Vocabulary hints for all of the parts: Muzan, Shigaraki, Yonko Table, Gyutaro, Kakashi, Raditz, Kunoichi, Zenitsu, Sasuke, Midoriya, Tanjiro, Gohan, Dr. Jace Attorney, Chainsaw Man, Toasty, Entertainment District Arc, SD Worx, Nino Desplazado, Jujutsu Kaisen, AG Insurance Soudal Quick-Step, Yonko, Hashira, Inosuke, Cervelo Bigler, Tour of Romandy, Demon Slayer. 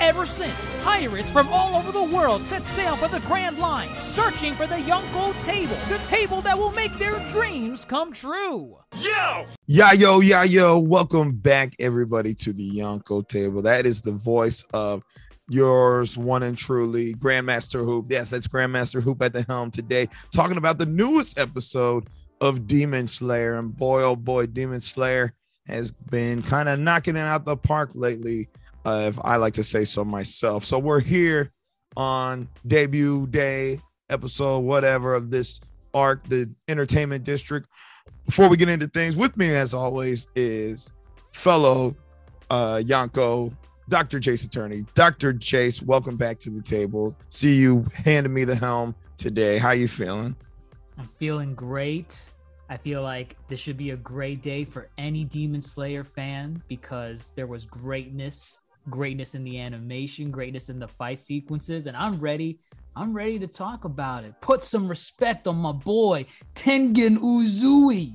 Ever since, pirates from all over the world set sail for the Grand Line, searching for the Yonko Table, the table that will make their dreams come true. Yo! Yo. Welcome back, everybody, to the Yonko Table. That is the voice of yours, one and truly, Grandmaster Hoop. Yes, that's Grandmaster Hoop at the helm today, talking about the newest episode of Demon Slayer. And boy, oh boy, Demon Slayer has been kind of knocking it out the park lately, if I like to say so myself. So we're here on debut day, episode whatever of this arc, the Entertainment District. Before we get into things, with me as always is fellow Yonko, Dr. Jace Attorney. Dr. Jace, welcome back to the table. See you handing me the helm today. How you feeling? I'm feeling great. I feel like this should be a great day for any Demon Slayer fan because there was greatness in the animation, greatness in the fight sequences, and I'm ready to talk about it. Put some respect on my boy, Tengen Uzui.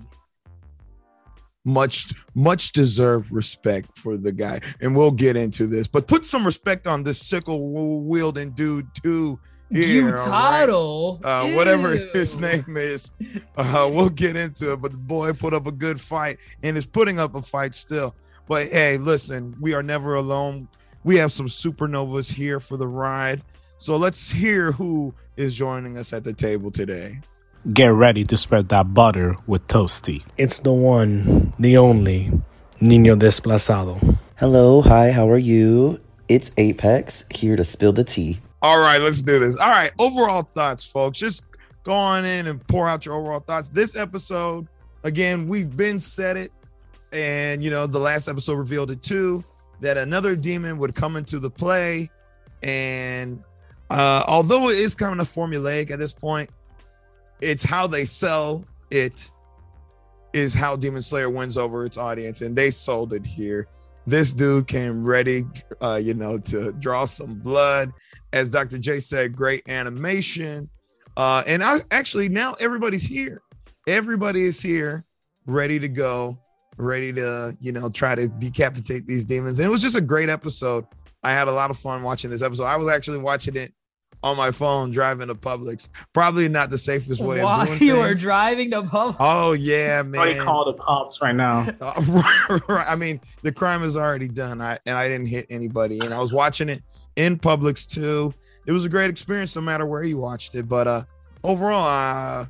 Much deserved respect for the guy, and we'll get into this, but put some respect on this sickle wielding dude too. Gyutaro, right? Whatever his name is, we'll get into it, but the boy put up a good fight and is putting up a fight still. But hey, listen, we are never alone. We have some supernovas here for the ride, so let's hear who is joining us at the table today. Get ready to spread that butter with Toasty. It's the one, the only, Nino Desplazado. Hello, hi, how are you? It's Apex, here to spill the tea. All right, let's do this. All right, overall thoughts, folks. Just go on in and pour out your overall thoughts. This episode, again, we've been said it, and, you know, the last episode revealed it too, that another demon would come into the play, and although it is kind of formulaic at this point, it's how they sell it is how Demon Slayer wins over its audience, and they sold it here. This dude came ready, to draw some blood. As Dr. J said, great animation. And I actually, now everybody's here. Everybody is here, ready to go, ready to, try to decapitate these demons. And it was just a great episode. I had a lot of fun watching this episode. I was actually watching it on my phone, driving to Publix. Probably not the safest way of doing things. You were driving to Publix? Oh, yeah, man. Probably call the cops right now. Right. I mean, the crime is already done, and I didn't hit anybody. And I was watching it in Publix, too. It was a great experience no matter where you watched it. But overall, I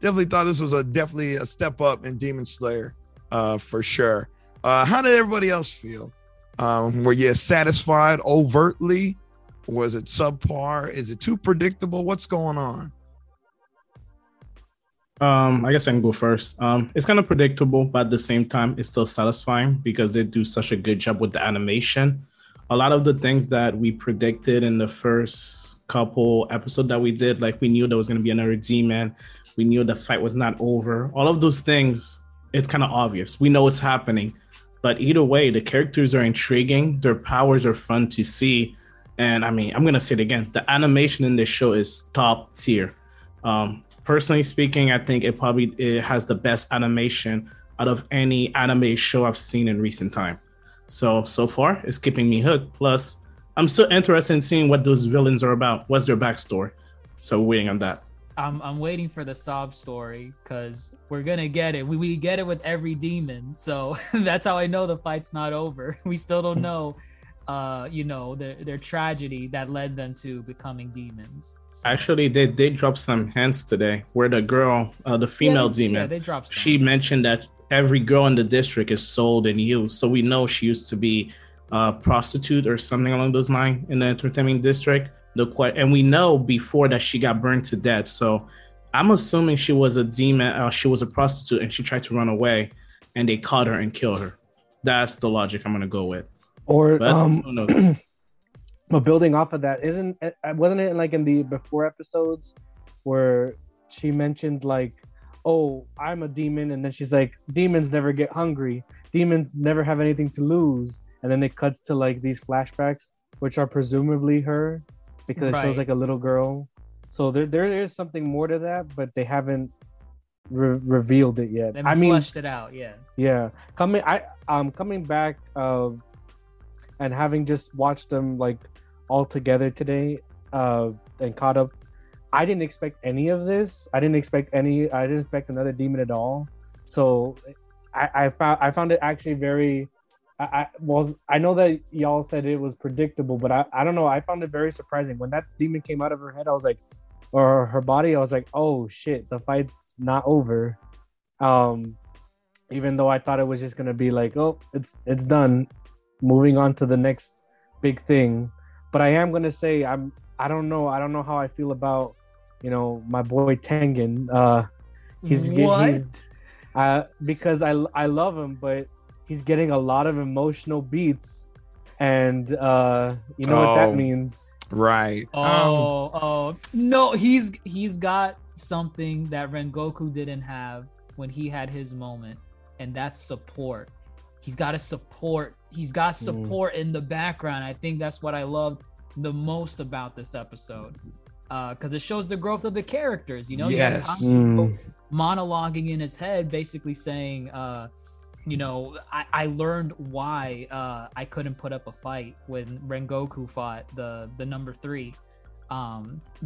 definitely thought this was definitely a step up in Demon Slayer, for sure. How did everybody else feel? Were you satisfied overtly? Was it subpar? Is it too predictable? What's going on? I guess I can go first. It's kind of predictable, but at the same time, it's still satisfying because they do such a good job with the animation. A lot of the things that we predicted in the first couple episodes that we did, like we knew there was going to be another demon. We knew the fight was not over. All of those things, it's kind of obvious. We know it's happening. But either way, the characters are intriguing. Their powers are fun to see. And I mean, I'm going to say it again. The animation in this show is top tier. Personally speaking, I think it has the best animation out of any anime show I've seen in recent time. So far, it's keeping me hooked. Plus, I'm still interested in seeing what those villains are about. What's their backstory? So waiting on that. I'm waiting for the sob story because we're going to get it. We get it with every demon. So that's how I know the fight's not over. We still don't know. Their tragedy that led them to becoming demons. So. Actually, they did drop some hints today where the girl, the female demon, they dropped some. She mentioned that every girl in the district is sold and used. So we know she used to be a prostitute or something along those lines in the entertainment district. And we know before that she got burned to death. So I'm assuming she was a demon. She was a prostitute and she tried to run away and they caught her and killed her. That's the logic I'm going to go with. Or but building off of that, wasn't it in the before episodes where she mentioned oh, I'm a demon. And then she's like, demons never get hungry. Demons never have anything to lose. And then it cuts to like these flashbacks, which are presumably her, because it shows like a little girl. So there is something more to that, but they haven't revealed it yet. They haven't fleshed it out. Yeah. Yeah. Coming back and having just watched them like all together today and caught up, I didn't expect any of this. I didn't expect another demon at all. So I found it actually very. I know that y'all said it was predictable, but I don't know. I found it very surprising when that demon came out of her head. I was like, or her body. I was like, oh shit, the fight's not over. Even though I thought it was just gonna be like, oh, it's done, moving on to the next big thing. But I am gonna say I don't know how I feel about, you know, my boy Tengen. Because I love him, but he's getting a lot of emotional beats, and you know what that means, right? No, he's got something that Rengoku didn't have when he had his moment, and that's support. He's got support in the background. I think that's what I loved the most about this episode, because it shows the growth of the characters. You know, yes, monologuing in his head, basically saying, you know, I learned why I couldn't put up a fight when Rengoku fought the number 3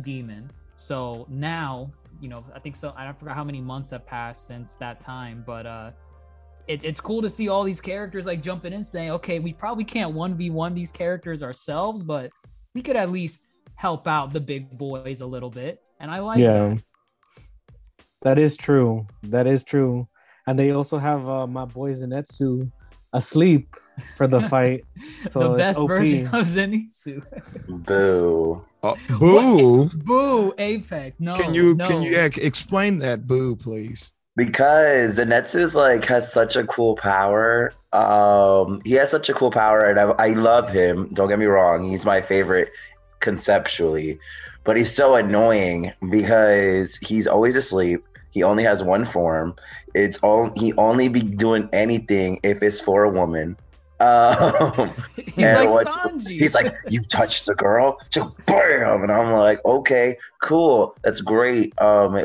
demon. So now, you know, I think so. I don't forget how many months have passed since that time, but it's cool to see all these characters like jumping in saying, okay, we probably can't 1v1 these characters ourselves, but we could at least help out the big boys a little bit. And I like that. That is true. And they also have my boy Zenitsu asleep for the fight. So the best version of Zenitsu. Boo. Boo. Boo. Apex. No. Can you explain that boo, please? Because Zenitsu's like has such a cool power. He has such a cool power, and I love him. Don't get me wrong; he's my favorite conceptually, but he's so annoying because he's always asleep. He only has one form. He only be doing anything if it's for a woman. He's like, you touched the girl, so bam, and I'm like, okay, cool, that's great.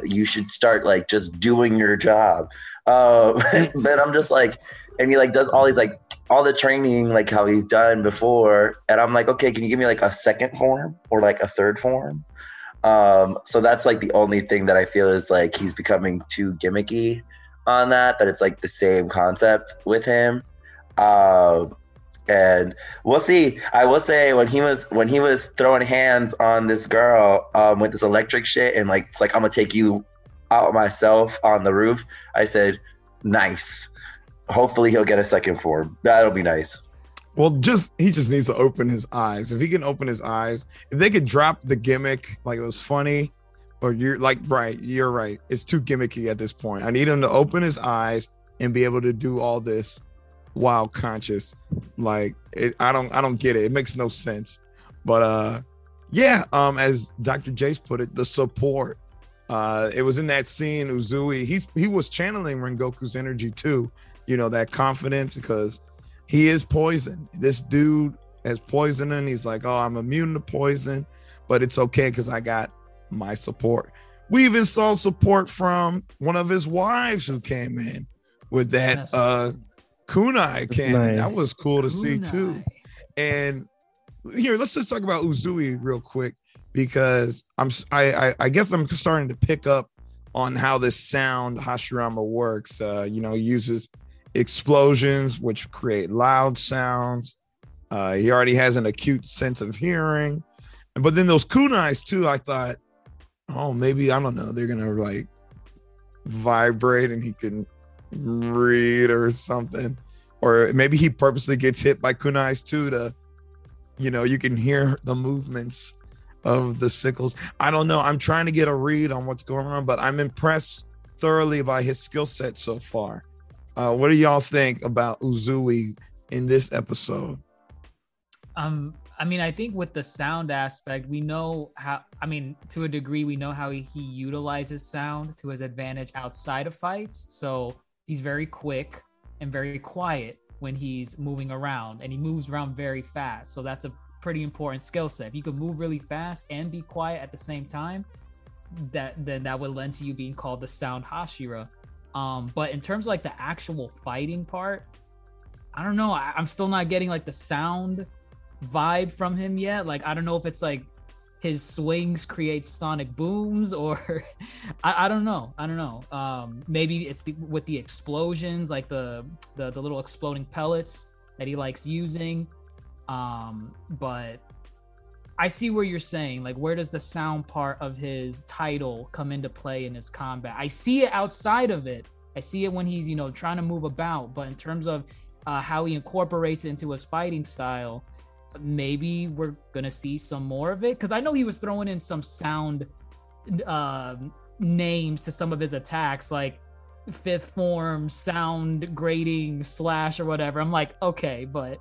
You should start like just doing your job. But I'm just like, and he like does all these like all the training like how he's done before, and I'm like, okay, can you give me like a second form or like a third form? So that's like the only thing that I feel is like he's becoming too gimmicky on that it's like the same concept with him. And we'll see. I will say when he was throwing hands on this girl with this electric shit and like it's like I'm gonna take you out myself on the roof, I said, nice. Hopefully he'll get a second form. That'll be nice. Well, he just needs to open his eyes. If he can open his eyes, if they could drop the gimmick, like it was funny, or you're right. It's too gimmicky at this point. I need him to open his eyes and be able to do all this while conscious. Like I don't get it. It makes no sense. But as Dr. Jace put it, the support. It was in that scene, Uzui. He was channeling Rengoku's energy too. You know, that confidence, because he is poison. This dude has poison, and he's like, oh, I'm immune to poison, but it's okay because I got my support. We even saw support from one of his wives who came in with that kunai cannon. That was cool to see too. And here, let's just talk about Uzui real quick, because I guess I'm starting to pick up on how this sound Hashirama works. You know, he uses explosions, which create loud sounds. He already has an acute sense of hearing. But then those kunais too, I thought, oh, maybe, I don't know, they're gonna like vibrate and he can read or something. Or maybe he purposely gets hit by kunais too to, you know, you can hear the movements of the sickles. I don't know. I'm trying to get a read on what's going on, but I'm impressed thoroughly by his skill set so far. What do y'all think about Uzui in this episode? I mean, I think with the sound aspect, we know how, I mean, to a degree, we know how he utilizes sound to his advantage outside of fights. So he's very quick and very quiet when he's moving around, and he moves around very fast. So that's a pretty important skill set. If you can move really fast and be quiet at the same time, that would lend to you being called the sound Hashira. But in terms of like the actual fighting part, I don't know. I'm still not getting like the sound vibe from him yet. Like, I don't know if it's like his swings create sonic booms or I don't know. Maybe it's with the explosions, like the little exploding pellets that he likes using. But I see where you're saying, like, where does the sound part of his title come into play in his combat? I see it outside of it. I see it when he's, you know, trying to move about, but in terms of how he incorporates it into his fighting style, maybe we're gonna see some more of it, because I know he was throwing in some sound names to some of his attacks, like fifth form sound grating slash or whatever. I'm like, okay, but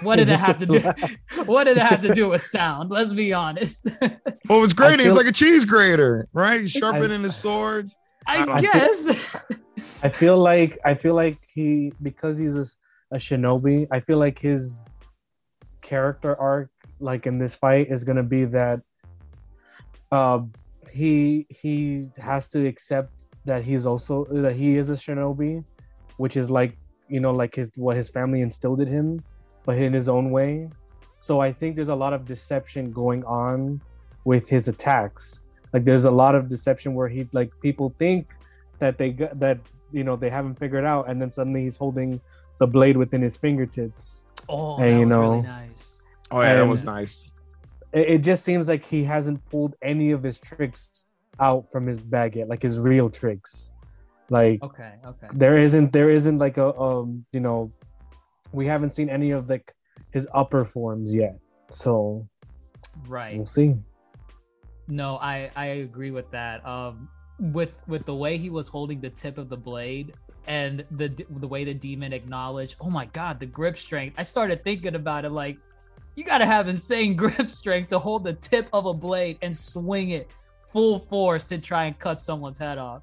what did it have to do? What did it have to do with sound? Let's be honest. Well, it's grating. It's like a cheese grater, right? He's sharpening his swords. I guess. I feel like he, because he's a shinobi, I feel like his character arc, like in this fight, is gonna be that he has to accept that he is a shinobi, which is like, you know, like what his family instilled in him, but in his own way. So I think there's a lot of deception going on with his attacks. Like, there's a lot of deception where he, like, people think that they haven't figured out, and then suddenly he's holding the blade within his fingertips. Oh, and, that was really nice. Oh yeah, that was nice. It just seems like he hasn't pulled any of his tricks out from his bag yet, like his real tricks. Like, okay. There isn't like a you know, we haven't seen any of like his upper forms yet. So, right, we'll see. No, I agree with that. With the way he was holding the tip of the blade, and the way the demon acknowledged, oh my god, the grip strength. I started thinking about it, like, you gotta have insane grip strength to hold the tip of a blade and swing it full force to try and cut someone's head off.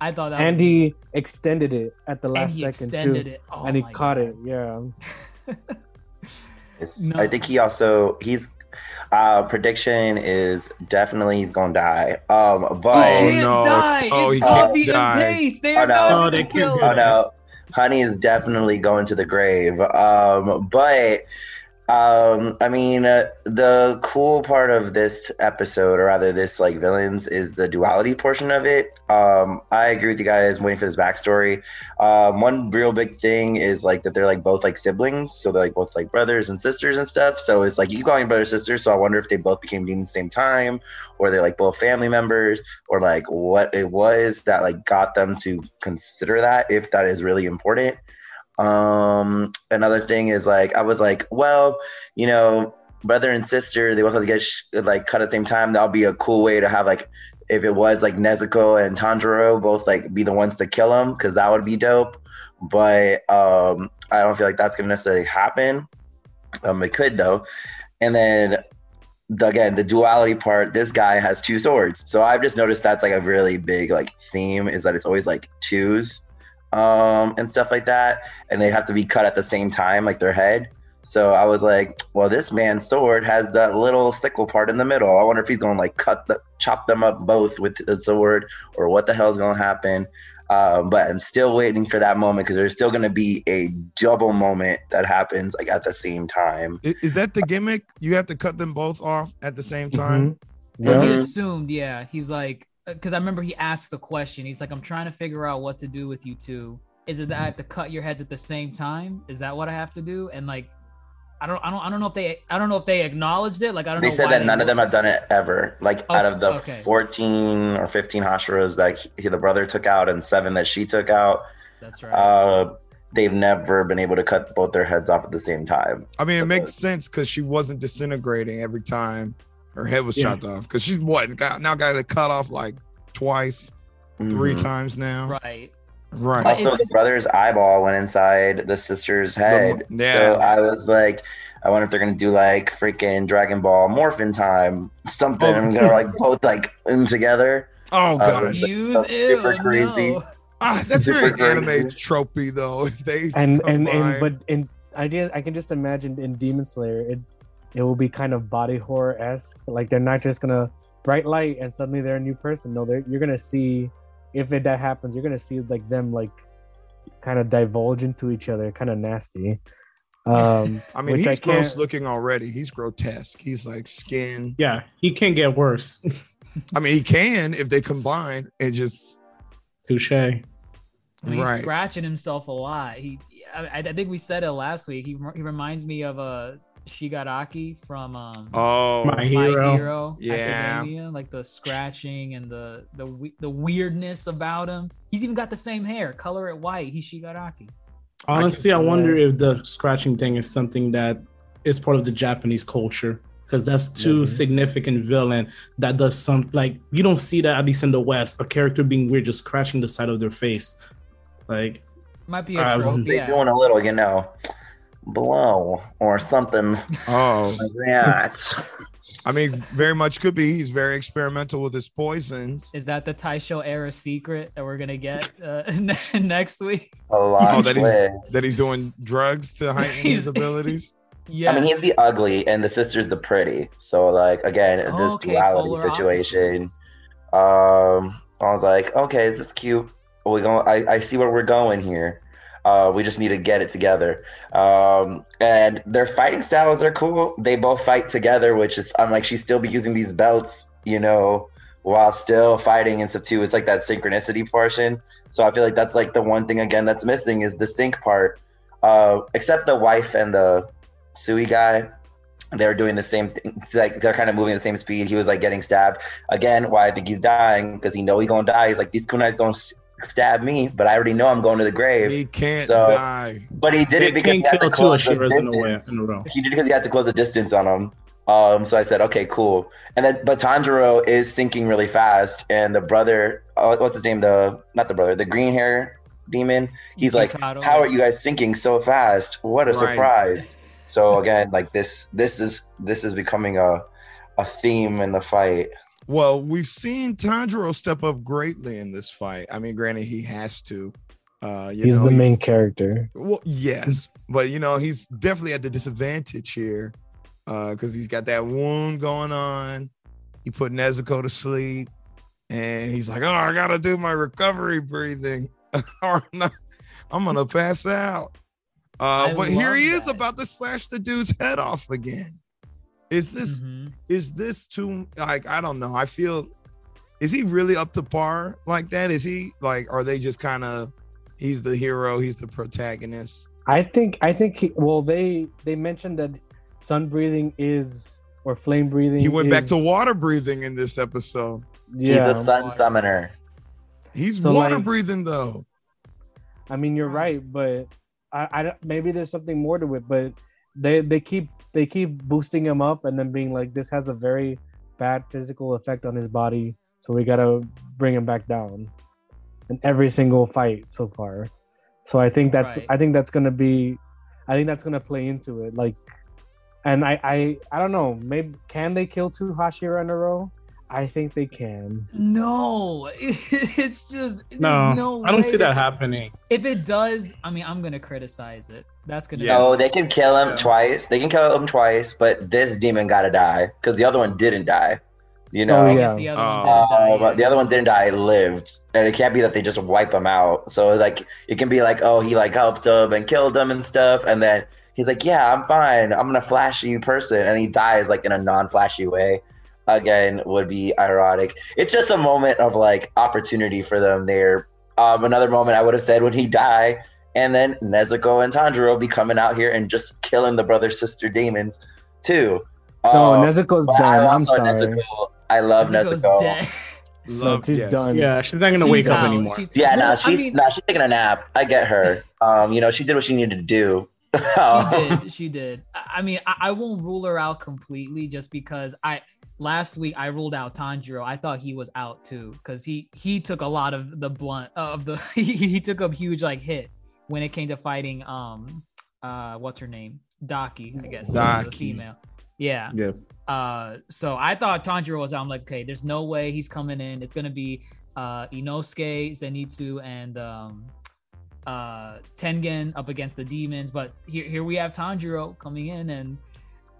I thought that. And he extended it at the last second too. Oh, and he caught it. Yeah. No. I think he also prediction is definitely he's gonna die. But he can't die. It's copy and paste. They are not gonna kill him. Oh no, Honey is definitely going to the grave. I mean, the cool part of this episode, or rather this like villains, is the duality portion of it. I agree with you guys. I'm waiting for this backstory. One real big thing is like that they're like both like siblings, so they're like both like brothers and sisters and stuff. So it's like you can call them brothers and sisters. So I wonder if they both became demons at the same time, or they're like both family members, or like what it was that like got them to consider that, if that is really important. Another thing is like, I was like, well, you know, brother and sister, they both have to get like cut at the same time. That'll be a cool way to have, like, if it was like Nezuko and Tanjiro both like be the ones to kill him, because that would be dope. But I don't feel like that's gonna necessarily happen. It could though. And then the duality part, this guy has two swords. So I've just noticed that's like a really big like theme, is that it's always like twos. And stuff like that, and they have to be cut at the same time, like their head. So I was like, well, this man's sword has that little sickle part in the middle. I wonder if he's gonna like chop them up both with the sword, or what the hell's gonna happen. But I'm still waiting for that moment, because there's still gonna be a double moment that happens like at the same time. Is that the gimmick? You have to cut them both off at the same time? Mm-hmm. Yeah. He assumed, yeah, he's like, because I remember he asked the question. He's like, I'm trying to figure out what to do with you two. Is it that I have to cut your heads at the same time? Is that what I have to do? And like, I don't know if they acknowledged it. Like, I don't know. They said that none of them have done it ever. Like, out of the 14 or 15 Hashiras that the brother took out and 7 that she took out. That's right. They've never been able to cut both their heads off at the same time. I mean, it makes sense, because she wasn't disintegrating every time her head was chopped off, because she's got it cut off like twice, 3 times now. Right. Right. Also, the brother's eyeball went inside the sister's head. Yeah. So I was like, I wonder if they're gonna do like freaking Dragon Ball Morphin time, something. Oh. And they're like both like in together. Oh gosh, super crazy. No. That's super very crazy. Anime tropey though. They I can just imagine in Demon Slayer, it will be kind of body horror esque. Like they're not just gonna bright light and suddenly they're a new person. No, you're gonna see. If that happens, you're gonna see like them like kind of divulge into each other, kind of nasty. I mean, he's gross looking already. He's grotesque. He's like skin. Yeah, he can get worse. I mean, he can if they combine. It just touche. He's scratching himself a lot. I think we said it last week. He reminds me of a Shigaraki from My Hero. Yeah, like the scratching and the weirdness about him. He's even got the same hair, color it white. He's Shigaraki. Honestly, I wonder if the scratching thing is something that is part of the Japanese culture, because that's too significant villain that does some, like, you don't see that at least in the West, a character being weird, just scratching the side of their face, like might be a trope. They're doing a little, blow or something. Oh, like that. I mean, very much could be. He's very experimental with his poisons. Is that the Taisho era secret that we're gonna get next week? That he's doing drugs to heighten his abilities. Yeah, I mean, he's the ugly and the sister's the pretty. So like again, duality situation. I was like, okay, this is cute. We going. I see where we're going here. We just need to get it together. And their fighting styles are cool. They both fight together, which is, I'm like, she's still be using these belts, while still fighting and stuff too. It's like that synchronicity portion. So I feel like that's like the one thing, again, that's missing is the sync part. Except the wife and the Sui guy. They were doing the same thing. Like they're kind of moving at the same speed. He was like getting stabbed. Again, why I think he's dying, because he know he's going to die. He's like, these kunai's going to stab me, but I already know I'm going to the grave. He can't die. But he did it because he had to close the distance. He did it because he had to close the distance on him. So I said, okay, cool. And then, but Tanjiro is sinking really fast, and the brother, what's his name? The green hair demon. He's like, how are you guys sinking so fast? What a surprise! So again, like this is becoming a theme in the fight. Well, we've seen Tanjiro step up greatly in this fight. I mean, granted, he has to. He's the main character. Well, yes. But, he's definitely at the disadvantage here because he's got that wound going on. He put Nezuko to sleep. And he's like, oh, I got to do my recovery breathing. Or I'm going to pass out. But here he is about to slash the dude's head off again. Is this too, like, I don't know. I feel, is he really up to par like that? Is he like, are they just kind of, he's the hero, he's the protagonist? I think they mentioned that sun breathing is, or flame breathing. He went back to water breathing in this episode. Yeah. He's a sun summoner. He's water breathing though. I mean, you're right, but I maybe there's something more to it, but they keep boosting him up and then being like, this has a very bad physical effect on his body, so we gotta bring him back down in every single fight so far. So I think that's right. I think that's gonna play into it. Like, and I don't know, maybe can they kill 2 Hashira in a row? I think they can. No, it's just no. I don't see that happening. If it does, I mean, I'm gonna criticize it. That's gonna. No, they can kill him twice. They can kill him twice, but this demon gotta die because the other one didn't die. The other one didn't die. It lived, and it can't be that they just wipe him out. So like, it can be like, oh, he like helped him and killed him and stuff, and then he's like, yeah, I'm fine. I'm gonna flash you person, and he dies like in a non-flashy way. Again, would be ironic. It's just a moment of like opportunity for them there. Another moment I would have said when he die, and then Nezuko and Tanjiro be coming out here and just killing the brother sister demons too. No, Nezuko's done. I love Nezuko. Dead. Love, she's done. Yeah, she's not gonna wake up anymore. She's taking a nap. I get her. She did what she needed to do. She did. I mean, I won't rule her out completely just because I last week I ruled out Tanjiro. I thought he was out too because he took a lot of the blunt of the he took a huge like hit when it came to fighting what's her name, Daki, I guess. Daki, the female. Yeah. Yeah. So I thought Tanjiro was out. I'm like, okay, there's no way he's coming in. It's gonna be Inosuke, Zenitsu, and Tengen up against the demons. But here we have Tanjiro coming in, and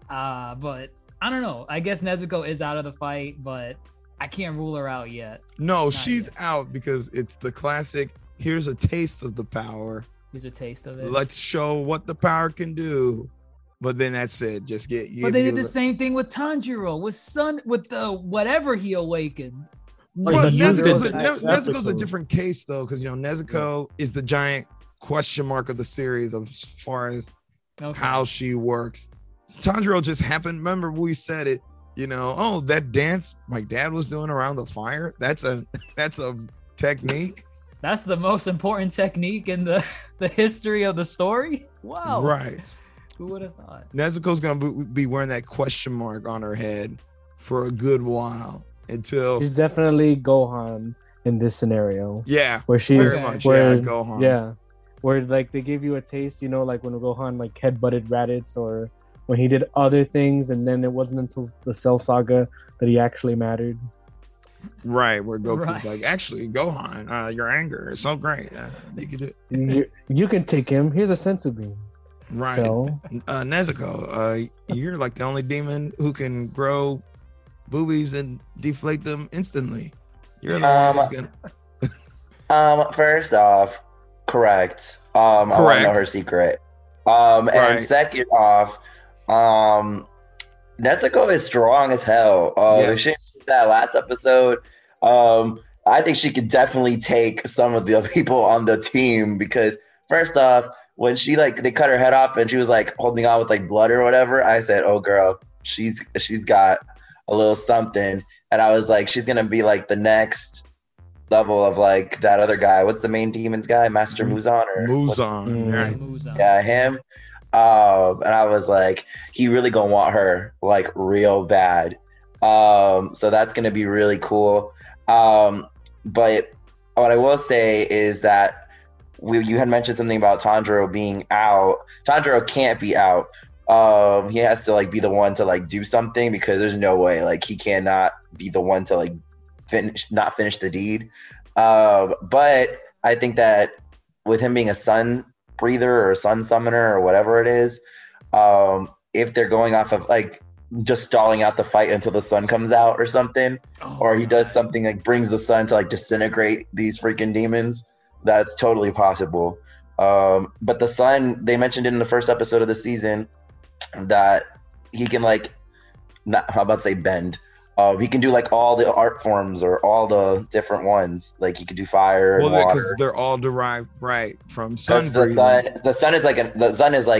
but I don't know. I guess Nezuko is out of the fight, but I can't rule her out yet. No, she's out because it's the classic. Here's a taste of the power. Here's a taste of it. Let's show what the power can do. But then that's it. Just get you. But they did the same thing with Tanjiro, with the whatever he awakened. Well, Nezuko's a different case though, because you know Nezuko is the giant question mark of the series as far as how she works. Tanjiro just happened. Remember we said it. You know, oh, that dance my dad was doing around the fire. That's a technique. That's the most important technique in the history of the story. Wow. Right. Who would have thought? Nezuko's gonna be wearing that question mark on her head for a good while until she's definitely Gohan in this scenario. Yeah, where she's Gohan. Yeah, where like they give you a taste, you know, like when Gohan like headbutted Raditz, or when he did other things, and then it wasn't until the Cell Saga that he actually mattered. Right, where Goku's like, actually, Gohan, your anger is so great. You can do it. You can take him. Here's a sensu bean. Right. So, Nezuko, you're like the only demon who can grow boobies and deflate them instantly. You're the one who's gonna... First off, correct. I want to know her secret. And second off, Nezuko is strong as hell. She did that last episode. I think she could definitely take some of the people on the team because first off, when she like they cut her head off and she was like holding on with like blood or whatever, I said, "Oh girl, she's got a little something." And I was like, "She's gonna be like the next level of like that other guy. What's the main demon's guy, Master Muzan or Muzan?" Right? Muzan. Yeah, him. And I was like, "He really gonna want her like real bad." So that's gonna be really cool. But what I will say is that. You had mentioned something about Tanjiro being out. Tanjiro can't be out. He has to like be the one to like do something because there's no way like he cannot be the one to like not finish the deed. But I think that with him being a sun breather or a sun summoner or whatever it is, if they're going off of like just stalling out the fight until the sun comes out or something, or he does something like brings the sun to like disintegrate these freaking demons. That's totally possible. But the sun, they mentioned it in the first episode of the season that he can like, bend. He can do like all the art forms or all the different ones. Like he could do fire and water. Because they're all derived from sun. The sun is like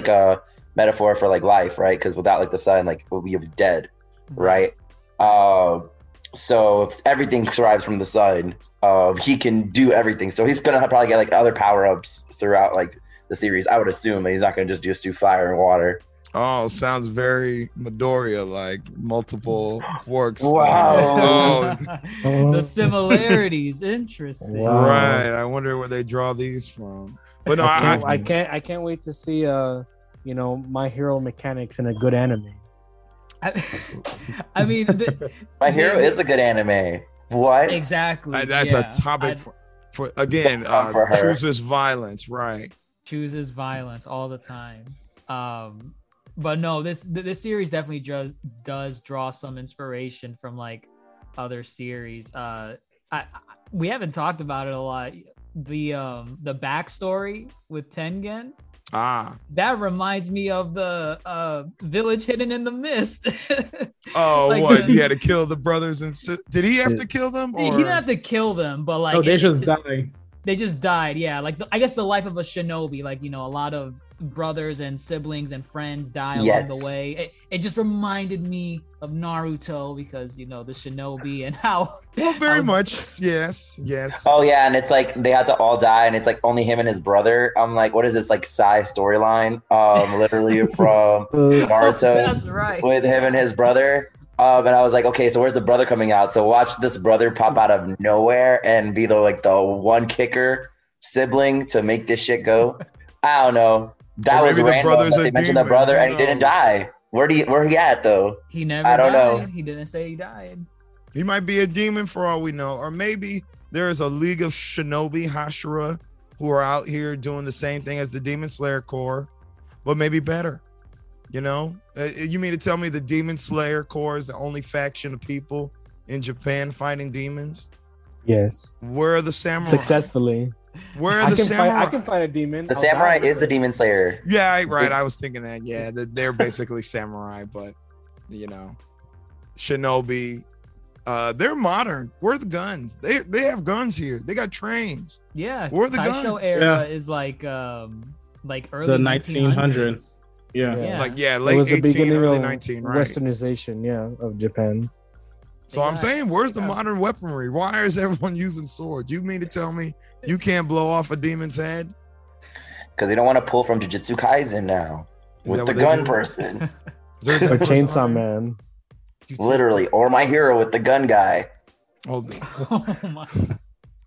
a metaphor for like life, right? Because without like the sun, like we'll be dead, right? So if everything derives from the sun, he can do everything. So he's gonna probably get like other power ups throughout like the series. I would assume he's not gonna just do fire and water. Oh, sounds very Midoriya like multiple quirks. Wow, the similarities, interesting. Wow. Right, I wonder where they draw these from. But no, I can't wait to see My Hero mechanics in a good anime. I mean, My Hero is a good anime. What exactly? That's a topic for her. Chooses violence all the time. But no, this series definitely does draw some inspiration from like other series. We haven't talked about it a lot. The backstory with Tengen. That reminds me of the village hidden in the mist. He had to kill the brothers and sisters. Did he have to kill them? Or? He didn't have to kill them, but like they just died. Yeah, like I guess the life of a shinobi, like you know, a lot of brothers and siblings and friends die along the way. It just reminded me of Naruto because you know the shinobi and how. Well, very much. Yes. Oh yeah, and it's like they had to all die, and it's like only him and his brother. I'm like, what is this like side storyline? Literally from Naruto. That's right. With him and his brother. And I was like, okay, so where's the brother coming out? So watch this brother pop out of nowhere and be the one kicker sibling to make this shit go. I don't know. That was random. They mentioned the brother, and he didn't die. Where he at though? He never. I don't know. He didn't say he died. He might be a demon for all we know, or maybe there is a League of Shinobi Hashira who are out here doing the same thing as the Demon Slayer Corps, but maybe better. You know, you mean to tell me the Demon Slayer Corps is the only faction of people in Japan fighting demons? Yes. Where are the samurai? Successfully. Where are the samurai? I can fight a demon. The samurai is the Demon Slayer. Yeah, right. I was thinking that. Yeah, they're basically samurai, but you know, shinobi. They're modern. Where are the guns? They have guns here. They got trains. Yeah. Where are the guns? Taisho era is like early the 1900s. Yeah. Like late 18, early 19, right? Westernization, of Japan. So I'm saying, where's the modern weaponry? Why is everyone using swords? You mean to tell me you can't blow off a demon's head? Because they don't want to pull from Jujutsu Kaisen now with the gun person. Or Chainsaw Man. Literally, or My Hero with the gun guy. Oh my!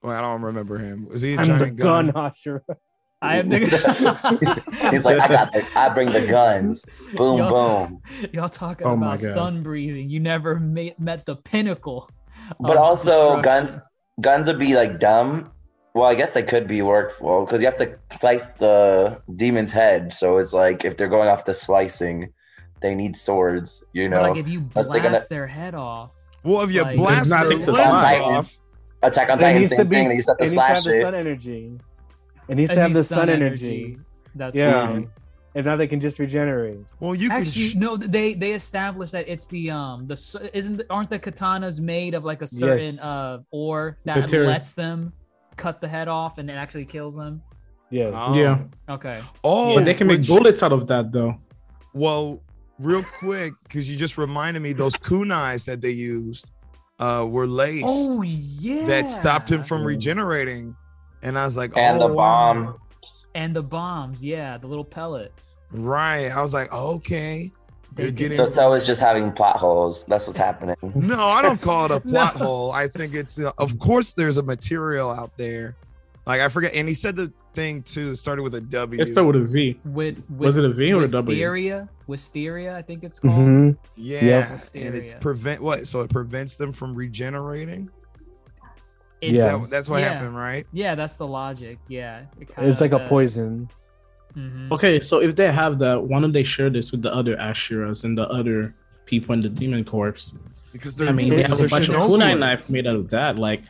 Well, I don't remember him. Was he a giant gun? I am the gun. He's like, I bring the guns. Boom, boom. Y'all talking about sun breathing? You never met the pinnacle. But also, guns would be like dumb. Well, I guess they could be workful because you have to slice the demon's head. So it's like if they're going off the slicing. They need swords, you know. But like if you blast their head off. Well, if you blast their head off. Attack on Titan, same thing. They used to have to slash it. It needs to have the sun energy. It needs to have the sun energy. That's right. If not, they can just regenerate. Well, you actually can. No, they established that it's the aren't the katanas made of like a certain ore that lets them cut the head off and it actually kills them? Yeah. Okay. Oh, but they can make bullets out of that though. Well. Real quick, because you just reminded me, those kunais that they used were laced. Oh, yeah. That stopped him from regenerating. And I was like, the bombs. And the bombs, the little pellets. Right. I was like, okay. They're getting... So it's just having plot holes. That's what's happening. No, I don't call it a plot hole. I think it's, of course, there's a material out there. Like, I forget. And he said the thing, too, started with a W. It started with a V. Was it a V or a W? Wisteria, I think it's called. Mm-hmm. Yeah. And it it prevents them from regenerating? That's what happened, right? Yeah, that's the logic. Yeah. It's like a poison. Mm-hmm. Okay, so if they have that, why don't they share this with the other Ashiras and the other people in the Demon Corps? Because they have a bunch of kunai knife made out of that. Like,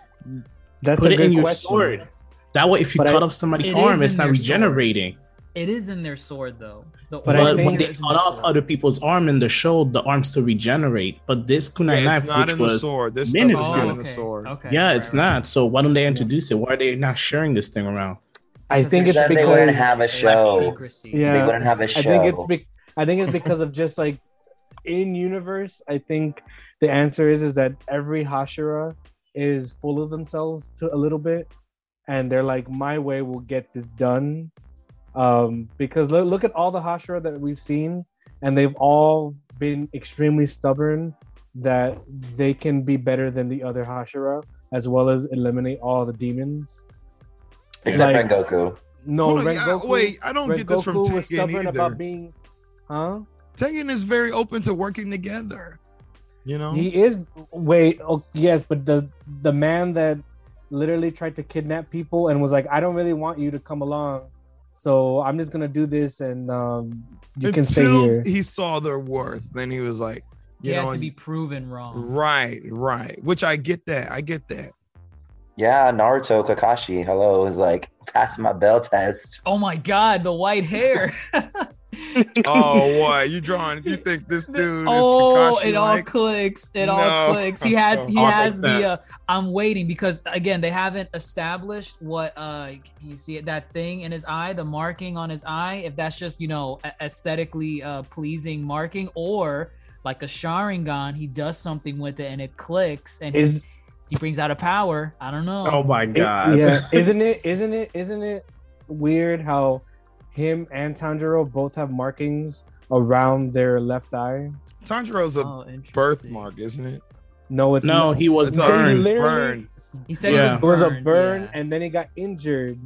that's put it in your sword. That way, if you cut off somebody's arm, it's not regenerating. Sword. It is in their sword, though. But when they cut off other people's arm in the show, the arms still regenerate. But this kunai knife, which was minuscule. This stuff is not in the sword. Okay. Yeah, it's not. So why don't they introduce it? Why are they not sharing this thing around? I think it's because they wouldn't have a show. They wouldn't have a show. I think it's because of just like in universe. I think the answer is that every Hashira is full of themselves to a little bit. And they're like, my way will get this done. Because look at all the Hashira that we've seen, and they've all been extremely stubborn that they can be better than the other Hashira, as well as eliminate all the demons. Except like, Rengoku. No, Rengoku. Wait, I don't get this from Tengen was stubborn either. About being, Tengen is very open to working together. You know, he is. Wait, yes, but the man that literally tried to kidnap people and was like, I don't really want you to come along, so I'm just gonna do this, and you can stay here. He saw their worth, then he was like, you know, to be proven wrong. Right. Which I get that. Yeah, Naruto Kakashi, hello, is like, pass my bell test. Oh my God, the white hair. Oh boy, you think this dude is Kakashi-like? It all clicks. He has the I'm waiting, because again they haven't established what you see that thing in his eye, the marking on his eye, if that's just, you know, aesthetically pleasing marking, or like a Sharingan, he does something with it and it clicks and he brings out a power. I don't know. Oh my God. Isn't it weird how him and Tanjiro both have markings around their left eye. Tanjiro's a birthmark, isn't it? No, it's no. Not. He was burned. Burned. He said it was a burn, and then he got injured.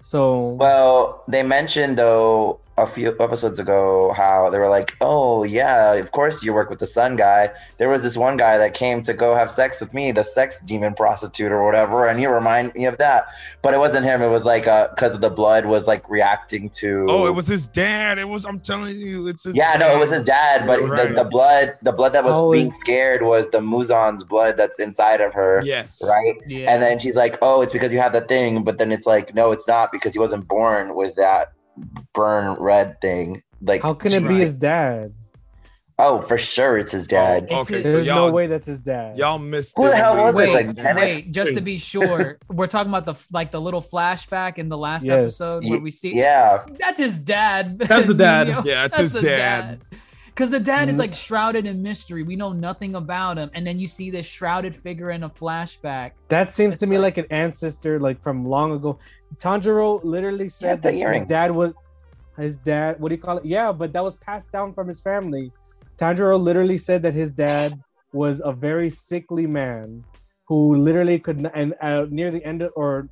So well, they mentioned though a few episodes ago how they were like, "Oh yeah, of course you work with the sun guy." There was this one guy that came to go have sex with me, the sex demon prostitute or whatever, and you remind me of that. But it wasn't him. It was like because of the blood was like reacting to. Oh, it was his dad. It was. I'm telling you, it's his. Yeah, dad. No, it was his dad. But it's like the blood that was being scared was the Muzan's blood that's inside of her. Yes. Right. Yeah. And then she's like, "Oh, it's because you have that thing." But then it's like, "No, it's not." Because he wasn't born with that burn red thing. Like, how can it be his dad? Oh, for sure it's his dad. Oh, okay, there's no way that's his dad. Y'all missed. Who the hell was it? Wait, just to be sure, we're talking about the little flashback in the last episode where we see. Yeah, that's his dad. That's the dad. Yeah, that's his dad. Because the dad is like shrouded in mystery. We know nothing about him. And then you see this shrouded figure in a flashback. That seems to me like an ancestor, like from long ago. Tanjiro literally said that his dad, what do you call it? Yeah, but that was passed down from his family. Tanjiro literally said that his dad was a very sickly man who literally could not, and near the end or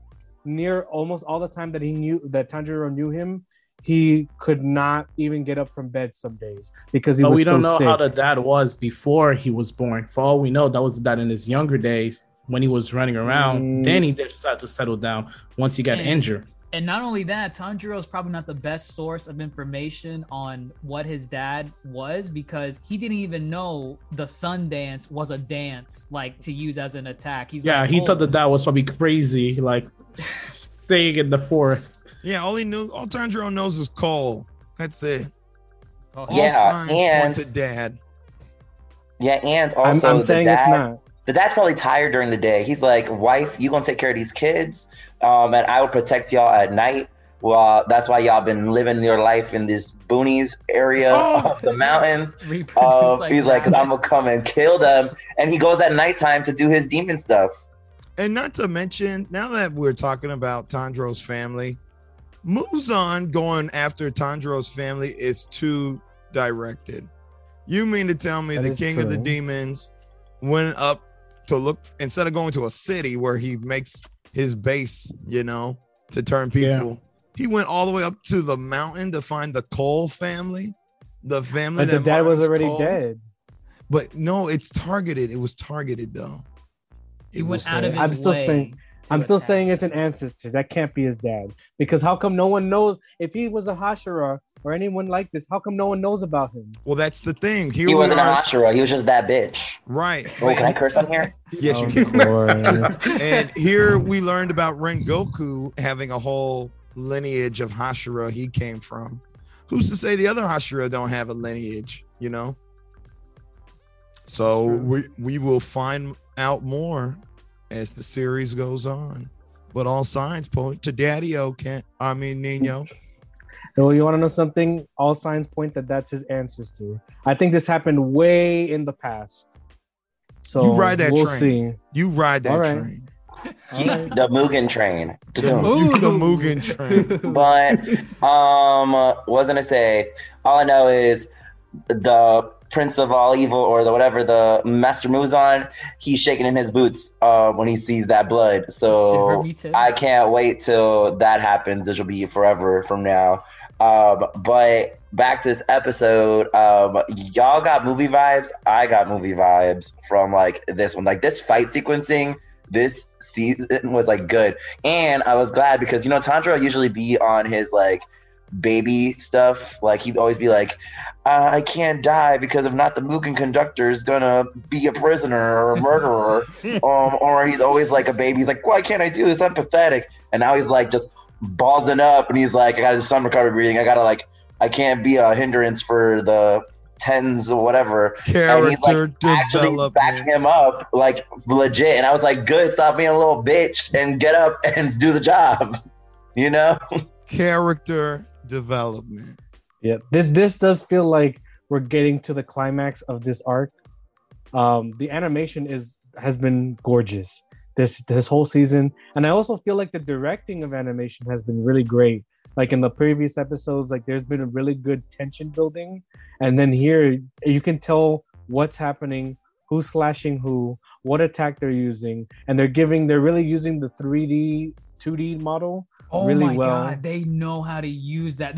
near almost all the time that he knew that Tanjiro knew him, he could not even get up from bed some days because he was so sick. But we don't know how the dad was before he was born. For all we know, that was the dad in his younger days when he was running around. Then he decided to settle down once he got injured. And not only that, Tanjiro is probably not the best source of information on what his dad was because he didn't even know the sun dance was a dance, like, to use as an attack. He's he thought the dad was probably crazy, like, staying in the forest. Yeah, all Tanjiro knows is Cole. That's it. All signs point to dad. Yeah, and also I'm saying dad, it's not. The dad's probably tired during the day. He's like, wife, you gonna take care of these kids, and I will protect y'all at night. Well, that's why y'all been living your life in this boonies area of the mountains. He's like, cause I'm gonna come and kill them. And he goes at nighttime to do his demon stuff. And not to mention, now that we're talking about Tanjiro's family, Muzan going after Tanjiro's family is too directed. You mean to tell me the king of the demons went up to look instead of going to a city where he makes his base, to turn people. Yeah. He went all the way up to the mountain to find the Cole family. The family but that the dad was already dead. But no, it's targeted. It was targeted though. He went out of his way. I'm still saying it's an ancestor. That can't be his dad. Because how come no one knows? If he was a Hashira or anyone like this, how come no one knows about him? Well, that's the thing. He wasn't a Hashira. He was just that bitch. Right. Wait, can I curse on here? Yes, you can. And here we learned about Rengoku having a whole lineage of Hashira he came from. Who's to say the other Hashira don't have a lineage, So we will find out more as the series goes on, but all signs point to Daddy-O. Nino. So you want to know something? All signs point that that's his ancestor. I think this happened way in the past. So you ride that train. You ride that train. The Mugen Train. The Mugen Train. But wasn't I say? All I know is the Prince of all evil, or the Master Muzan, he's shaking in his boots when he sees that blood. So I can't wait till that happens. This will be forever from now. But back to this episode, y'all got movie vibes. I got movie vibes from like this one, like this fight sequencing. This season was like good, and I was glad because Tanjiro usually be on his like baby stuff, like he'd always be like, I can't die because if not the Mugen conductor is gonna be a prisoner or a murderer. Or he's always like a baby, he's like, why can't I do this, I'm pathetic. And now he's like just ballsing up and he's like, I gotta do some recovery breathing, I gotta like, I can't be a hindrance for the tens or whatever. And he's like actually backing him up like legit, and I was like, good, stop being a little bitch and get up and do the job. Character development. Yeah, this does feel like we're getting to the climax of this arc. The animation has been gorgeous this whole season, and I also feel like the directing of animation has been really great. Like in the previous episodes, like there's been a really good tension building. And then here you can tell what's happening, who's slashing who, what attack they're using. And they're really using the 3D, 2D model. Oh really my well. God, they know how to use that.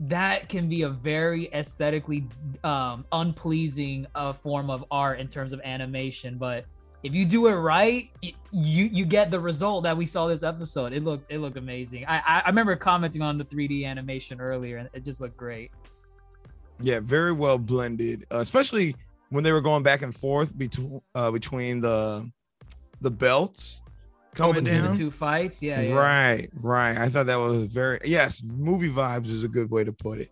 That can be a very aesthetically unpleasing form of art in terms of animation, but if you do it right, you get the result that we saw this episode. It looked amazing. I remember commenting on the 3D animation earlier, and it just looked great. Yeah, very well blended, especially when they were going back and forth between the belts. Coming down the two fights, yeah. Right. I thought that was movie vibes is a good way to put it.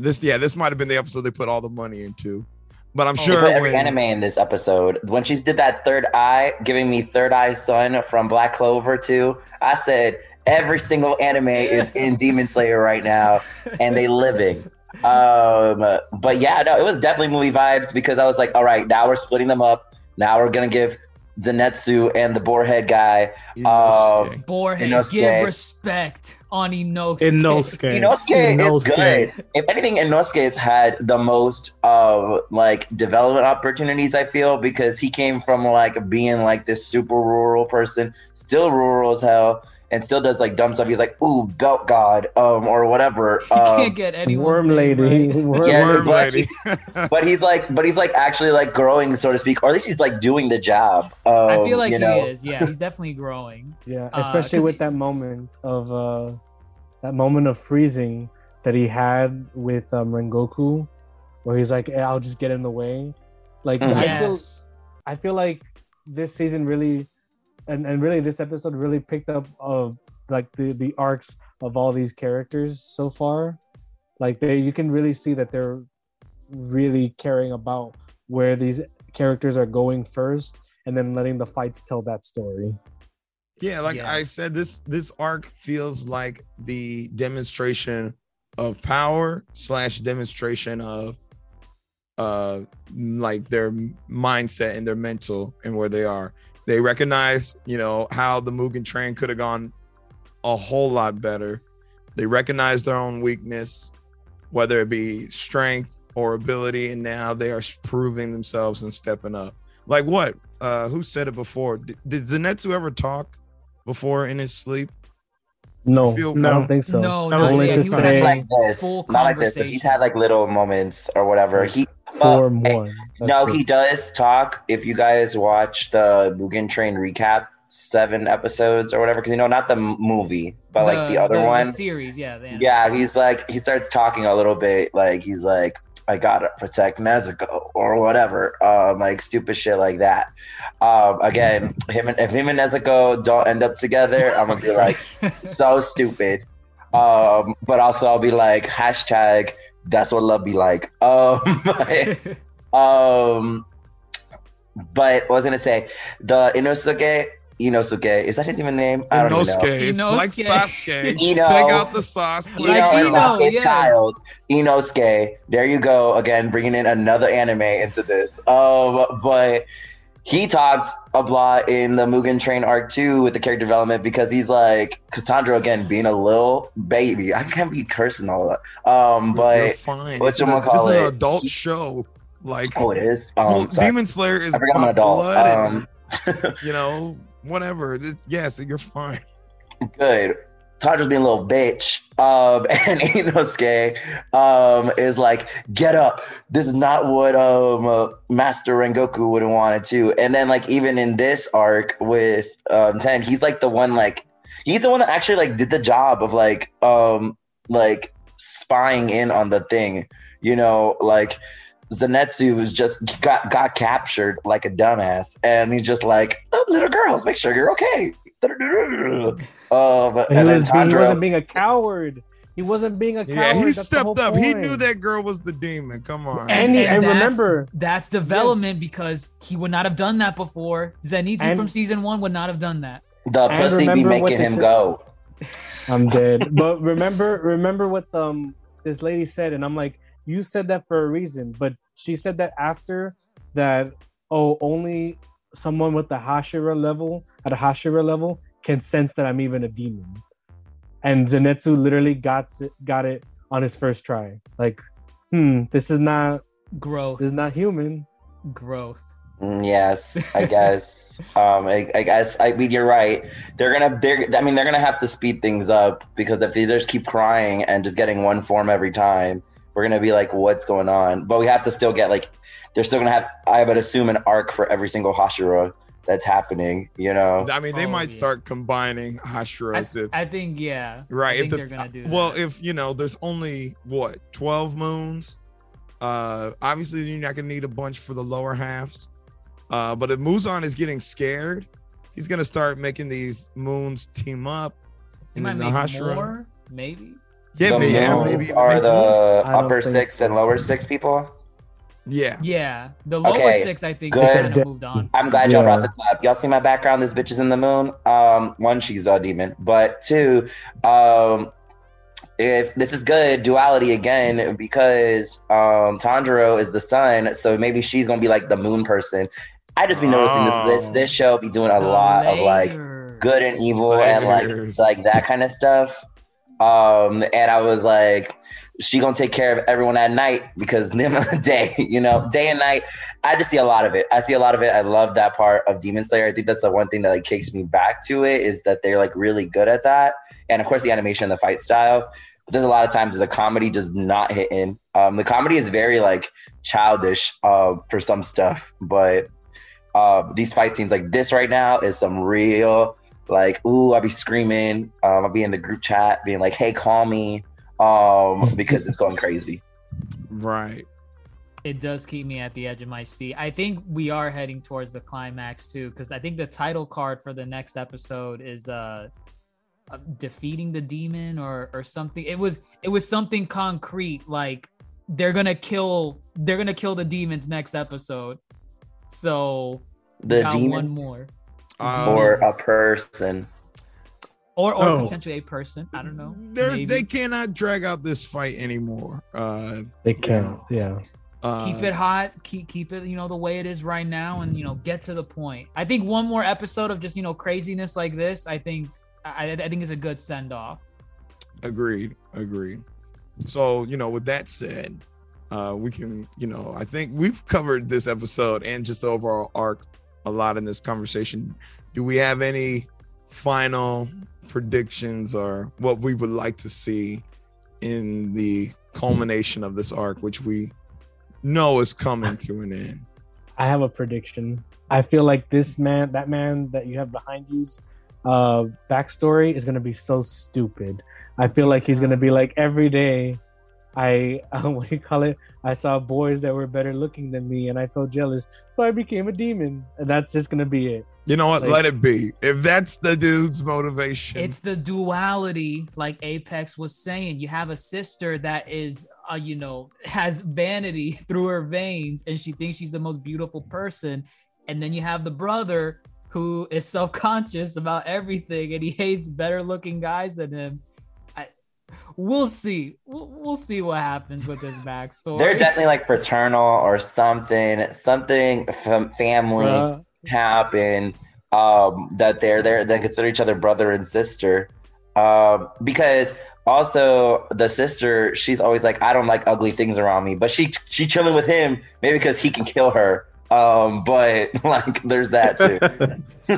This might have been the episode they put all the money into, but I'm sure every anime in this episode. When she did that third eye, giving me Third Eye Sun from Black Clover 2, I said every single anime is in Demon Slayer right now, and they living. But yeah, no, it was definitely movie vibes because I was like, all right, now we're splitting them up. Now we're gonna give Zenitsu and the boarhead guy. Inosuke. Give respect on Inosuke. Inosuke is good. If anything, Inosuke has had the most development opportunities, I feel, because he came from being this super rural person, still rural as hell, and still does dumb stuff. He's like, ooh, goat god, or whatever. You can't get any worm lady. But he's actually growing, so to speak, or at least he's doing the job. I feel like he is. Yeah, he's definitely growing. Yeah, especially with that moment of freezing that he had with Rengoku, where he's like, hey, I'll just get in the way. I feel like this season really. And really, this episode really picked up of the arcs of all these characters so far. You can really see that they're really caring about where these characters are going first, and then letting the fights tell that story. Yeah, I said, this arc feels like the demonstration of power / demonstration of their mindset and their mental and where they are. They recognize, how the Mugen Train could have gone a whole lot better. They recognize their own weakness, whether it be strength or ability, and now they are proving themselves and stepping up. Like what? Who said it before? Did Zenitsu ever talk before in his sleep? No, I don't think so. Not like this. But he's had little moments or whatever. He does talk. If you guys watch the Mugen Train recap, 7 episodes or whatever, because not the movie, but the other one, the series. Yeah, he's he starts talking a little bit. He's I gotta protect Nezuko or whatever, stupid shit like that. Again, if him and Nezuko don't end up together, I'm gonna be so stupid. But also I'll be # that's what love be like. But what I was gonna say, the Inosuke, is that his even name? I don't know. It's Sasuke. Take out the sauce. Sasuke's child. Inosuke. There you go. Again, bringing in another anime into this. But he talked a lot in the Mugen Train arc too with the character development because he's because Tanjiro, again, being a little baby. I can't be cursing all that. You're fine. This is an adult show. Oh, it is? Demon Slayer is an adult. Whatever. Yes, you're fine. Good. Tanjiro's being a little bitch. And Inosuke is get up. This is not what Master Rengoku would have wanted to. And then even in this arc with Ten, he's the one that actually did the job of spying in on the thing. Zenitsu was just got captured like a dumbass, and he's just little girls, make sure you're okay. He wasn't being a coward. He stepped up. Point. He knew that girl was the demon. Come on. And remember, that's development because he would not have done that before. Zenitsu from season 1 would not have done that. The pussy be making him go. I'm dead. But remember what this lady said, and I'm like, you said that for a reason, but she said that after that, only someone at a Hashira level can sense that I'm even a demon. And Zenitsu literally got it on his first try. Like, this is not growth. This is not human growth. Yes, I guess. I guess. I mean, you're right. They're gonna have to speed things up, because if they just keep crying and just getting one form every time, we're gonna be like, what's going on? But we have to still get like, they're still gonna have, I would assume, an arc for every single Hashira that's happening, you know? I mean, they might start combining Hashiras. I think, yeah. Right. I think they're gonna do that. Well, if, you know, there's only, 12 moons? Obviously, you're not gonna need a bunch for the lower halves. But if Muzan is getting scared, he's gonna start making these moons team up. He might make Hashira. More, maybe. Yeah, the moons are the upper six and lower six people. Yeah. Yeah. The lower six, I think, they kind of moved on. I'm glad y'all brought this up. Y'all see my background? This bitch is in the moon. One, she's a demon, but two, if this is good duality again, because Tanjiro is the sun, so maybe she's gonna be like the moon person. I just be noticing this show be doing a lot of like good and evil and like that kind of stuff. And I was like, she gonna take care of everyone at night, because day, you know, day and night. I just see a lot of it. I love that part of Demon Slayer. I think that's the one thing that like kicks me back to it, is that they're like really good at that. And of course the animation and the fight style. But there's a lot of times the comedy does not hit in. The comedy is very like childish for some stuff, but these fight scenes like this right now is some real like, ooh, I'll be screaming. I'll be in the group chat being like, hey, call me, because it's going crazy. Right. It does keep me at the edge of my seat. I think we are heading towards the climax too, because I think the title card for the next episode is defeating the demon or something. It was something concrete, like they're gonna kill the demons next episode. So the demons. One more. Or a person. Or potentially a person. I don't know. They cannot drag out this fight anymore. They can't, yeah. Keep it hot. Keep it, you know, the way it is right now, and, you know, get to the point. I think one more episode of just, you know, craziness like this, I think is a good send-off. Agreed. So, you know, with that said, we can, you know, I think we've covered this episode and just the overall arc a lot in this conversation. Do we have any final predictions or what we would like to see in the culmination of this arc, which we know is coming to an end? I have a prediction. I feel like that man that you have behind you's backstory is going to be so stupid. I feel like he's going to be like, every day I saw boys that were better looking than me and I felt jealous, so I became a demon. And that's just going to be it. You know what? Like, let it be. If that's the dude's motivation. It's the duality, like Apex was saying. You have a sister that is, you know, has vanity through her veins and she thinks she's the most beautiful person. And then you have the brother who is self-conscious about everything and he hates better looking guys than him. We'll see. We'll see what happens with this backstory. They're definitely like fraternal or something. Something from family. Happen that they consider each other brother and sister, because also the sister, she's always like, I don't like ugly things around me, but she chilling with him maybe because he can kill her, but like there's that too.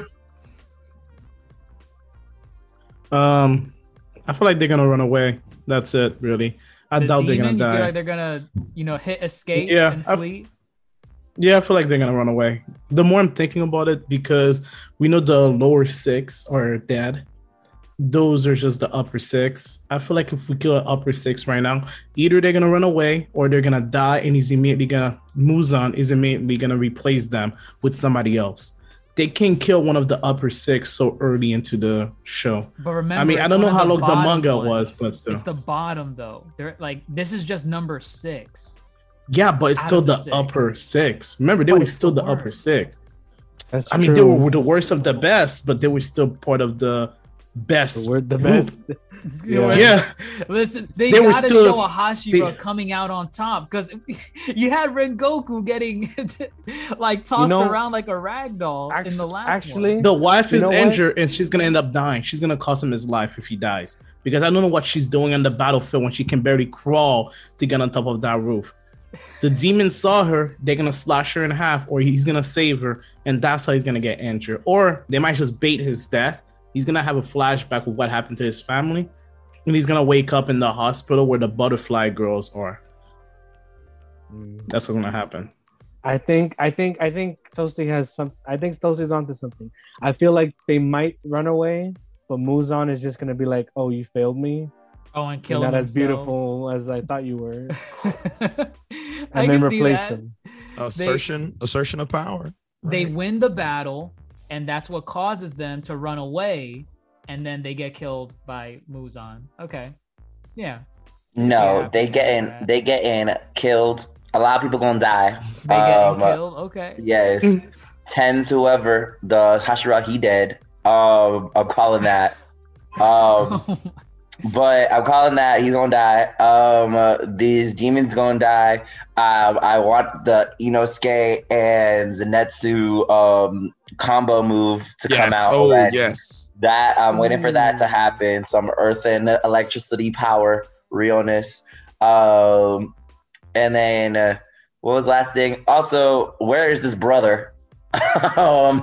I feel like they're gonna run away. That's it, really. I doubt they're gonna die. You feel like they're gonna, you know, hit escape and flee? Yeah, I feel like they're going to run away. The more I'm thinking about it, because we know the lower six are dead. Those are just the upper six. I feel like if we kill an upper six right now, either they're going to run away or they're going to die, and Muzan is immediately going to replace them with somebody else. They can't kill one of the upper six so early into the show. But remember, I mean, I don't know how long the manga was, but still. It's the bottom, though. They're like, this is just number six. Yeah, but it's still the upper six. Remember, they were still the upper six. That's true. I mean, they were the worst of the best, but they were still part of the best. We're the best. Yeah. Listen, they gotta show a Hashira coming out on top, because you had Rengoku getting like tossed around like a rag doll in the last one. The wife is injured and she's gonna end up dying. She's gonna cost him his life if he dies, because I don't know what she's doing on the battlefield when she can barely crawl to get on top of that roof. The demon saw her, they're gonna slash her in half, or he's gonna save her, and that's how he's gonna get injured. Or they might just bait his death. He's gonna have a flashback of what happened to his family, and he's gonna wake up in the hospital where the butterfly girls are. That's what's gonna happen. I think Toasty has some. I think Toasty's onto something. I feel like they might run away, but Muzan is just gonna be like, "Oh, you failed me. Oh, and kill him. Not as beautiful as I thought you were." And then replace him. Assertion of power. Right. They win the battle. And that's what causes them to run away, and then they get killed by Muzan. Okay, yeah. No, they get killed. A lot of people gonna die. They get killed. Okay. Yes, Tens whoever the Hashiraki dead. I'm calling that. But I'm calling that he's gonna die. These demons gonna die. I want the Inosuke and Zenitsu combo move to come out. Oh yes, that I'm waiting for that to happen. Some earth and electricity power realness. And then what was the last thing? Also, where is this brother?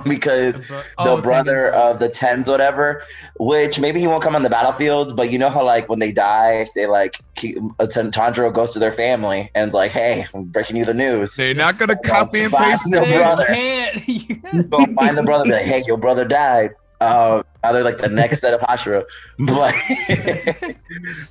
Because the brother of the Tens, whatever, which maybe he won't come on the battlefield, but you know how like when they die, they like Tanjiro goes to their family and's like, "Hey, I'm breaking you the news." They're not gonna copy and paste the brother. Go find the brother, and be like, "Hey, your brother died." Now they're like the next set of Hashira,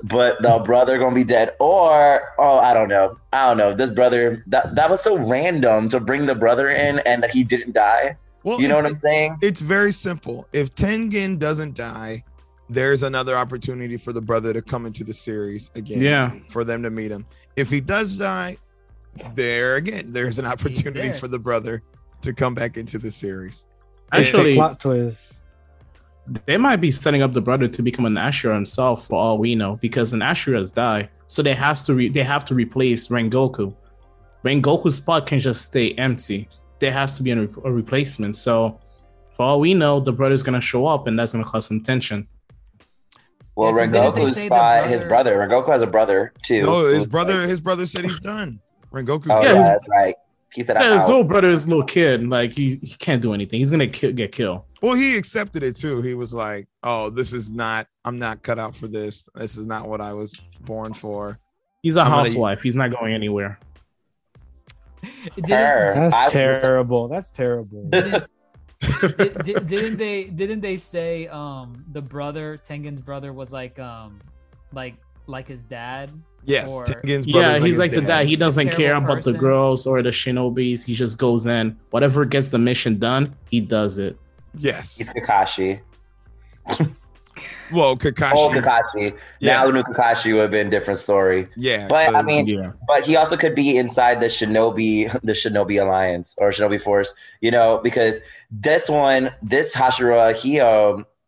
but the brother gonna be dead, or I don't know. This brother that was so random to bring the brother in and that he didn't die. Well, you know what I'm saying? It's very simple. If Tengen doesn't die, there's another opportunity for the brother to come into the series again. Yeah, for them to meet him. If he does die, there's an opportunity for the brother to come back into the series. Actually, plot twist. They might be setting up the brother to become an Ashira himself, for all we know, because an Ashira has died, so they have to replace Rengoku. Rengoku's spot can just stay empty. There has to be a replacement. So, for all we know, the brother's gonna show up, and that's gonna cause some tension. Well, Rengoku's spot, Rengoku has a brother too. No, his brother said he's done. Rengoku's that's right. He said, his little brother is a little kid. Like, he can't do anything. He's going to get killed. Well, he accepted it, too. He was like, "Oh, I'm not cut out for this. This is not what I was born for." He's a housewife. He's not going anywhere. Terrible. That's terrible. Didn't they say the brother, Tengen's brother, was like his dad? Yes, he's like the dad. He doesn't care about the girls or the shinobis. He just goes in. Whatever gets the mission done, he does it. Yes. He's Kakashi. Well, Kakashi. Oh, Kakashi. Yes. Now, new Kakashi would have been a different story. Yeah. But I mean, but he also could be inside the Shinobi Alliance or Shinobi Force, you know, because this Hashira,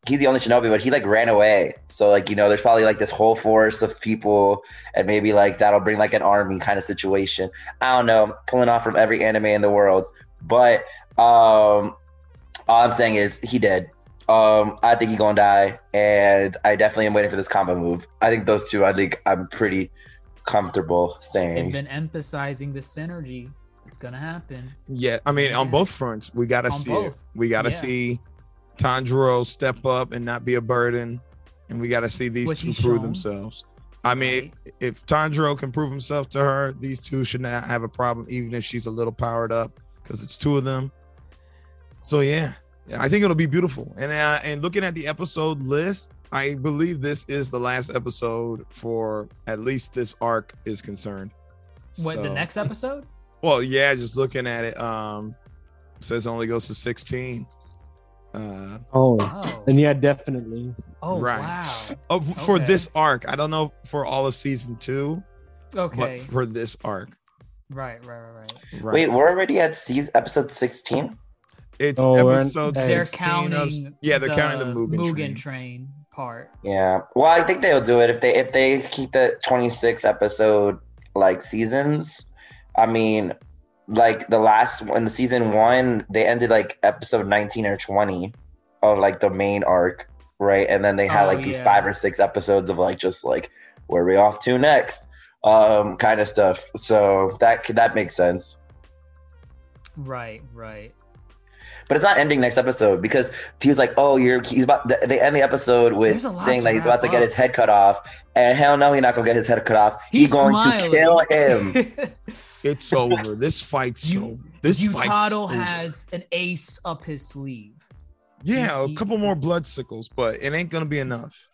he's the only Shinobi, but he like ran away. So like, you know, there's probably like this whole force of people, and maybe like that'll bring like an army kind of situation. I don't know, pulling off from every anime in the world. But all I'm saying is he dead. I think he gonna die, and I definitely am waiting for this combo move. I think those two, I think I'm pretty comfortable saying. They've been emphasizing the synergy. It's gonna happen. Yeah, I mean, on both fronts, we gotta see it. We gotta see Tanjiro step up and not be a burden, and we got to see these two prove themselves. I mean, if Tanjiro can prove himself to her, these two should not have a problem, even if she's a little powered up, because it's two of them. So yeah, I think it'll be beautiful. And looking at the episode list, I believe this is the last episode for at least this arc is concerned. The next episode? Well, yeah, just looking at it, says only goes to 16. And definitely. Oh, right. Wow. For this arc, I don't know for all of season 2. Okay. But for this arc. Right. Wait, we're already at episode 16. It's episode 16. They're counting the Mugen Train. part. Yeah. Well, I think they'll do it if they keep the 26 episode like seasons. I mean, like the last one, the season one, they ended like episode 19 or 20 of like the main arc, right? And then they had these 5 or 6 episodes of like just like where are we off to next, kind of stuff. So that makes sense. Right. But it's not ending next episode because he was like, "Oh, he's about." They end the episode with saying that he's about to get his head cut off, and hell no, he's not gonna get his head cut off. He's going to kill him. It's over. This fight's over. Gyutaro has an ace up his sleeve. Yeah, a couple more blood sickles, but it ain't gonna be enough.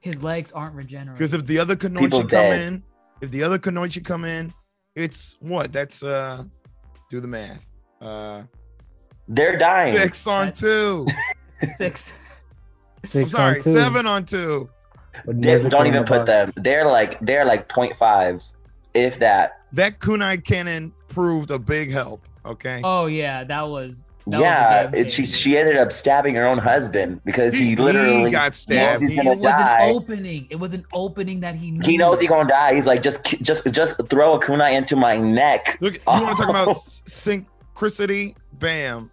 His legs aren't regenerating. Because if the other Kunoichi come in, it's what? That's do the math. They're dying. 6 on 2. 6. Six. I'm sorry, 7 on 2. Don't even put them. They're like 0.5s, if that. That kunai cannon proved a big help. Okay. Oh yeah, that was. She ended up stabbing her own husband because he literally got stabbed. It was an opening that he knew. He knows he's gonna die. He's like, just throw a kunai into my neck. Look, you want to talk about synchronicity? Bam.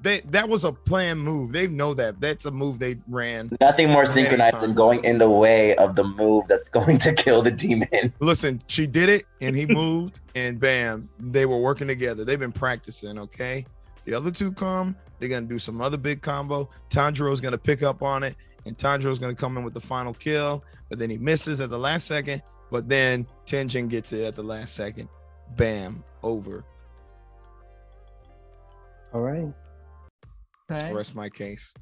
That was a planned move. They know that. That's a move they ran. Nothing more synchronized than going in the way of the move that's going to kill the demon. Listen, she did it and he moved and bam, they were working together. They've been practicing, okay? The other two come, they're going to do some other big combo. Tanjiro's going to pick up on it and Tanjiro's going to come in with the final kill, but then he misses at the last second, but then Tengen gets it at the last second. Bam, over. All right. Okay. Rest my case.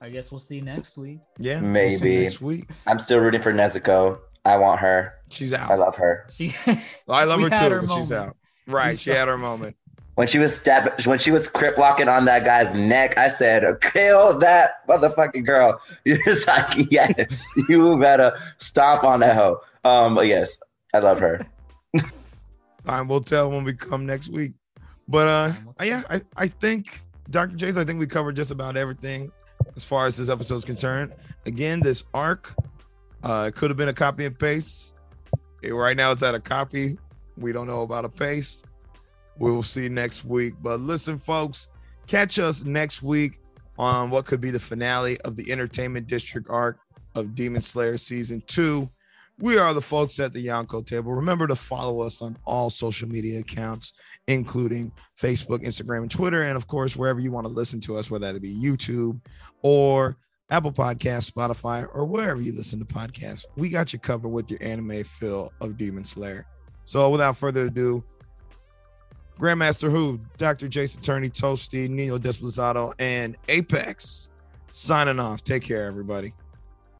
I guess we'll see next week. Yeah, maybe we'll see next week. I'm still rooting for Nezuko. I want her. She's out. I love her. I love her too. But she's out. Right. She had her moment. When she was crip walking on that guy's neck, I said, "Kill that motherfucking girl." It's like, yes, you better stomp on that hoe. But yes, I love her. Time will tell when we come next week. But I think, Dr. Jace, I think we covered just about everything as far as this episode is concerned. Again, this arc could have been a copy and paste. Right now, it's at a copy. We don't know about a paste. We will see next week. But listen, folks, catch us next week on what could be the finale of the Entertainment District arc of Demon Slayer Season 2. We are the folks at the Yonko Table. Remember to follow us on all social media accounts, including Facebook, Instagram, and Twitter. And of course, wherever you want to listen to us, whether that be YouTube or Apple Podcasts, Spotify, or wherever you listen to podcasts, we got you covered with your anime feel of Demon Slayer. So without further ado, Grandmaster Hoop, Dr. Jace Attorney, Toasty, Nino Desplazado, and Apex signing off. Take care, everybody.